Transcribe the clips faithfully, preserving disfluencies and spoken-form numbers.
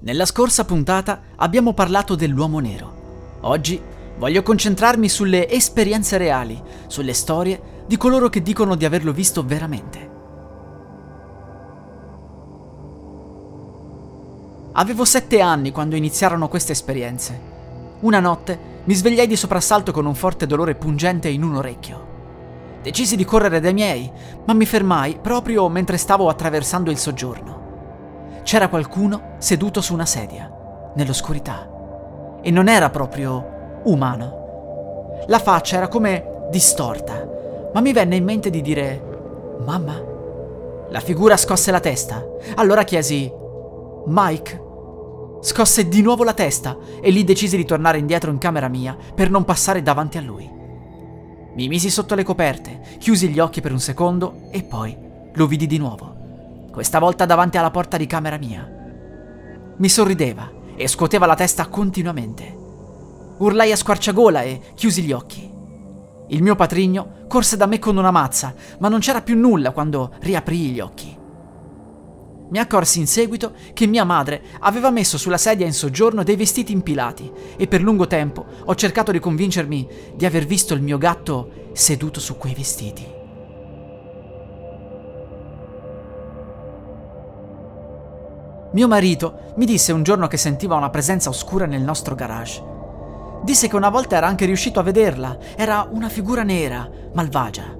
Nella scorsa puntata abbiamo parlato dell'uomo nero. Oggi voglio concentrarmi sulle esperienze reali, sulle storie di coloro che dicono di averlo visto veramente. Avevo sette anni quando iniziarono queste esperienze. Una notte mi svegliai di soprassalto con un forte dolore pungente in un orecchio. Decisi di correre dai miei, ma mi fermai proprio mentre stavo attraversando il soggiorno. C'era qualcuno seduto su una sedia, nell'oscurità, e non era proprio umano. La faccia era come distorta, ma mi venne in mente di dire «Mamma?». La figura scosse la testa, allora chiesi «Mike?». Scosse di nuovo la testa e lì decisi di tornare indietro in camera mia per non passare davanti a lui. Mi misi sotto le coperte, chiusi gli occhi per un secondo e poi lo vidi di nuovo. Questa volta davanti alla porta di camera mia. Mi sorrideva e scuoteva la testa continuamente. Urlai a squarciagola e chiusi gli occhi. Il mio patrigno corse da me con una mazza, ma non c'era più nulla quando riaprii gli occhi. Mi accorsi in seguito che mia madre aveva messo sulla sedia in soggiorno dei vestiti impilati e per lungo tempo ho cercato di convincermi di aver visto il mio gatto seduto su quei vestiti. Mio marito mi disse un giorno che sentiva una presenza oscura nel nostro garage. Disse che una volta era anche riuscito a vederla, era una figura nera, malvagia.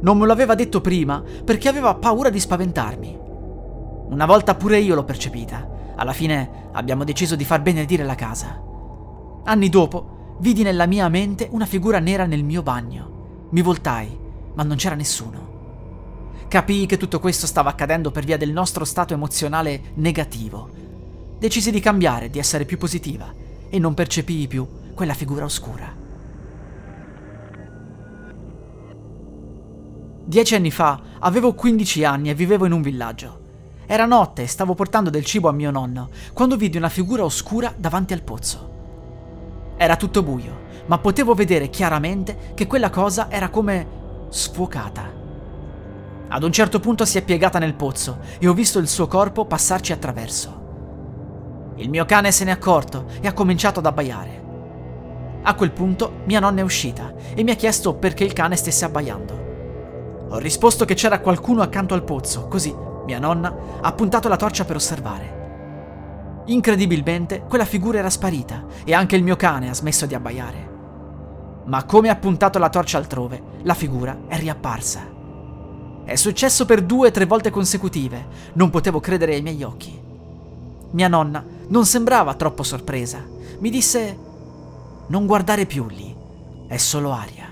Non me lo aveva detto prima perché aveva paura di spaventarmi. Una volta pure io l'ho percepita, alla fine abbiamo deciso di far benedire la casa. Anni dopo vidi nella mia mente una figura nera nel mio bagno. Mi voltai, ma non c'era nessuno. Capii che tutto questo stava accadendo per via del nostro stato emozionale negativo. Decisi di cambiare, di essere più positiva e non percepii più quella figura oscura. Dieci anni fa avevo quindici anni e vivevo in un villaggio. Era notte e stavo portando del cibo a mio nonno quando vidi una figura oscura davanti al pozzo. Era tutto buio, ma potevo vedere chiaramente che quella cosa era come sfocata. Ad un certo punto si è piegata nel pozzo e ho visto il suo corpo passarci attraverso. Il mio cane se n'è accorto e ha cominciato ad abbaiare. A quel punto mia nonna è uscita e mi ha chiesto perché il cane stesse abbaiando. Ho risposto che c'era qualcuno accanto al pozzo, così mia nonna ha puntato la torcia per osservare. Incredibilmente quella figura era sparita e anche il mio cane ha smesso di abbaiare. Ma come ha puntato la torcia altrove, la figura è riapparsa. È successo per due o tre volte consecutive, non potevo credere ai miei occhi. Mia nonna non sembrava troppo sorpresa, mi disse «Non guardare più lì, è solo aria».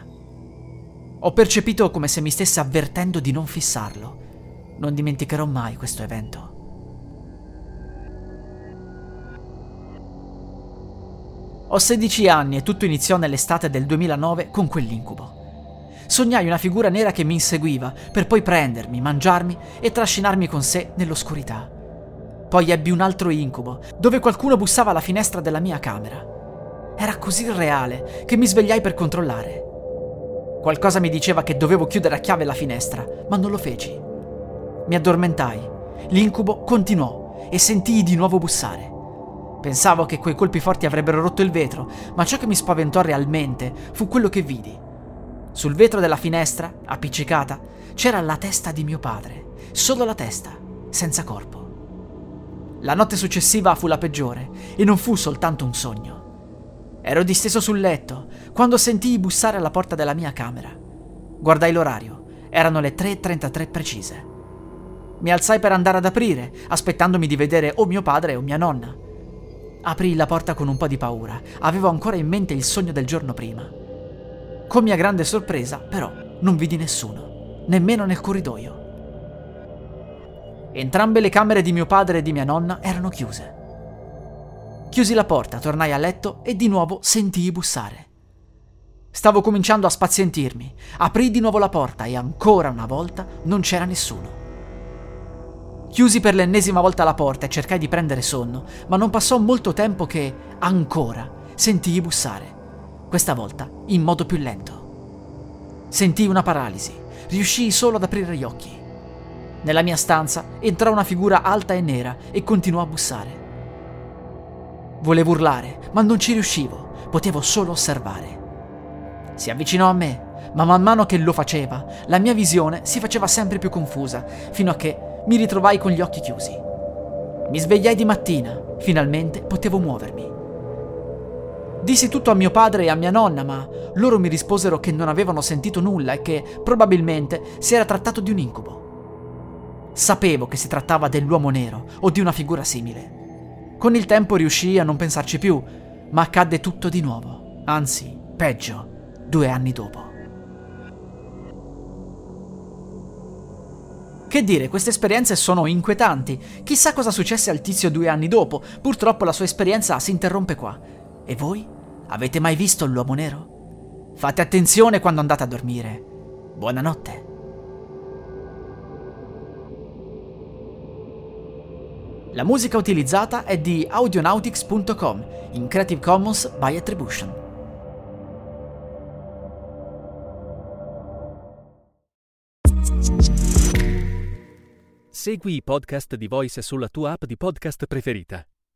Ho percepito come se mi stesse avvertendo di non fissarlo. Non dimenticherò mai questo evento. Ho sedici anni e tutto iniziò nell'estate del duemilanove con quell'incubo. Sognai una figura nera che mi inseguiva per poi prendermi, mangiarmi e trascinarmi con sé nell'oscurità. Poi ebbi un altro incubo, dove qualcuno bussava alla finestra della mia camera. Era così reale che mi svegliai per controllare. Qualcosa mi diceva che dovevo chiudere a chiave la finestra, ma non lo feci. Mi addormentai, l'incubo continuò e sentii di nuovo bussare. Pensavo che quei colpi forti avrebbero rotto il vetro, ma ciò che mi spaventò realmente fu quello che vidi. Sul vetro della finestra, appiccicata, c'era la testa di mio padre, solo la testa, senza corpo. La notte successiva fu la peggiore e non fu soltanto un sogno. Ero disteso sul letto quando sentii bussare alla porta della mia camera. Guardai l'orario, erano le tre e trentatré precise. Mi alzai per andare ad aprire, aspettandomi di vedere o mio padre o mia nonna. Aprii la porta con un po' di paura, avevo ancora in mente il sogno del giorno prima. Con mia grande sorpresa, però, non vidi nessuno, nemmeno nel corridoio. Entrambe le camere di mio padre e di mia nonna erano chiuse. Chiusi la porta, tornai a letto e di nuovo sentii bussare. Stavo cominciando a spazientirmi, aprii di nuovo la porta e ancora una volta non c'era nessuno. Chiusi per l'ennesima volta la porta e cercai di prendere sonno, ma non passò molto tempo che, ancora, sentii bussare. Questa volta in modo più lento. Sentii una paralisi, riuscii solo ad aprire gli occhi. Nella mia stanza entrò una figura alta e nera e continuò a bussare. Volevo urlare, ma non ci riuscivo, potevo solo osservare. Si avvicinò a me, ma man mano che lo faceva, la mia visione si faceva sempre più confusa, fino a che mi ritrovai con gli occhi chiusi. Mi svegliai di mattina, finalmente potevo muovermi. Dissi tutto a mio padre e a mia nonna, ma loro mi risposero che non avevano sentito nulla e che probabilmente si era trattato di un incubo. Sapevo che si trattava dell'uomo nero o di una figura simile. Con il tempo riuscii a non pensarci più, ma accadde tutto di nuovo, anzi, peggio, due anni dopo. Che dire, queste esperienze sono inquietanti. Chissà cosa successe al tizio due anni dopo, purtroppo la sua esperienza si interrompe qua. E voi? Avete mai visto l'uomo nero? Fate attenzione quando andate a dormire. Buonanotte. La musica utilizzata è di audionautics punto com in Creative Commons by Attribution. Segui i podcast di Voice sulla tua app di podcast preferita.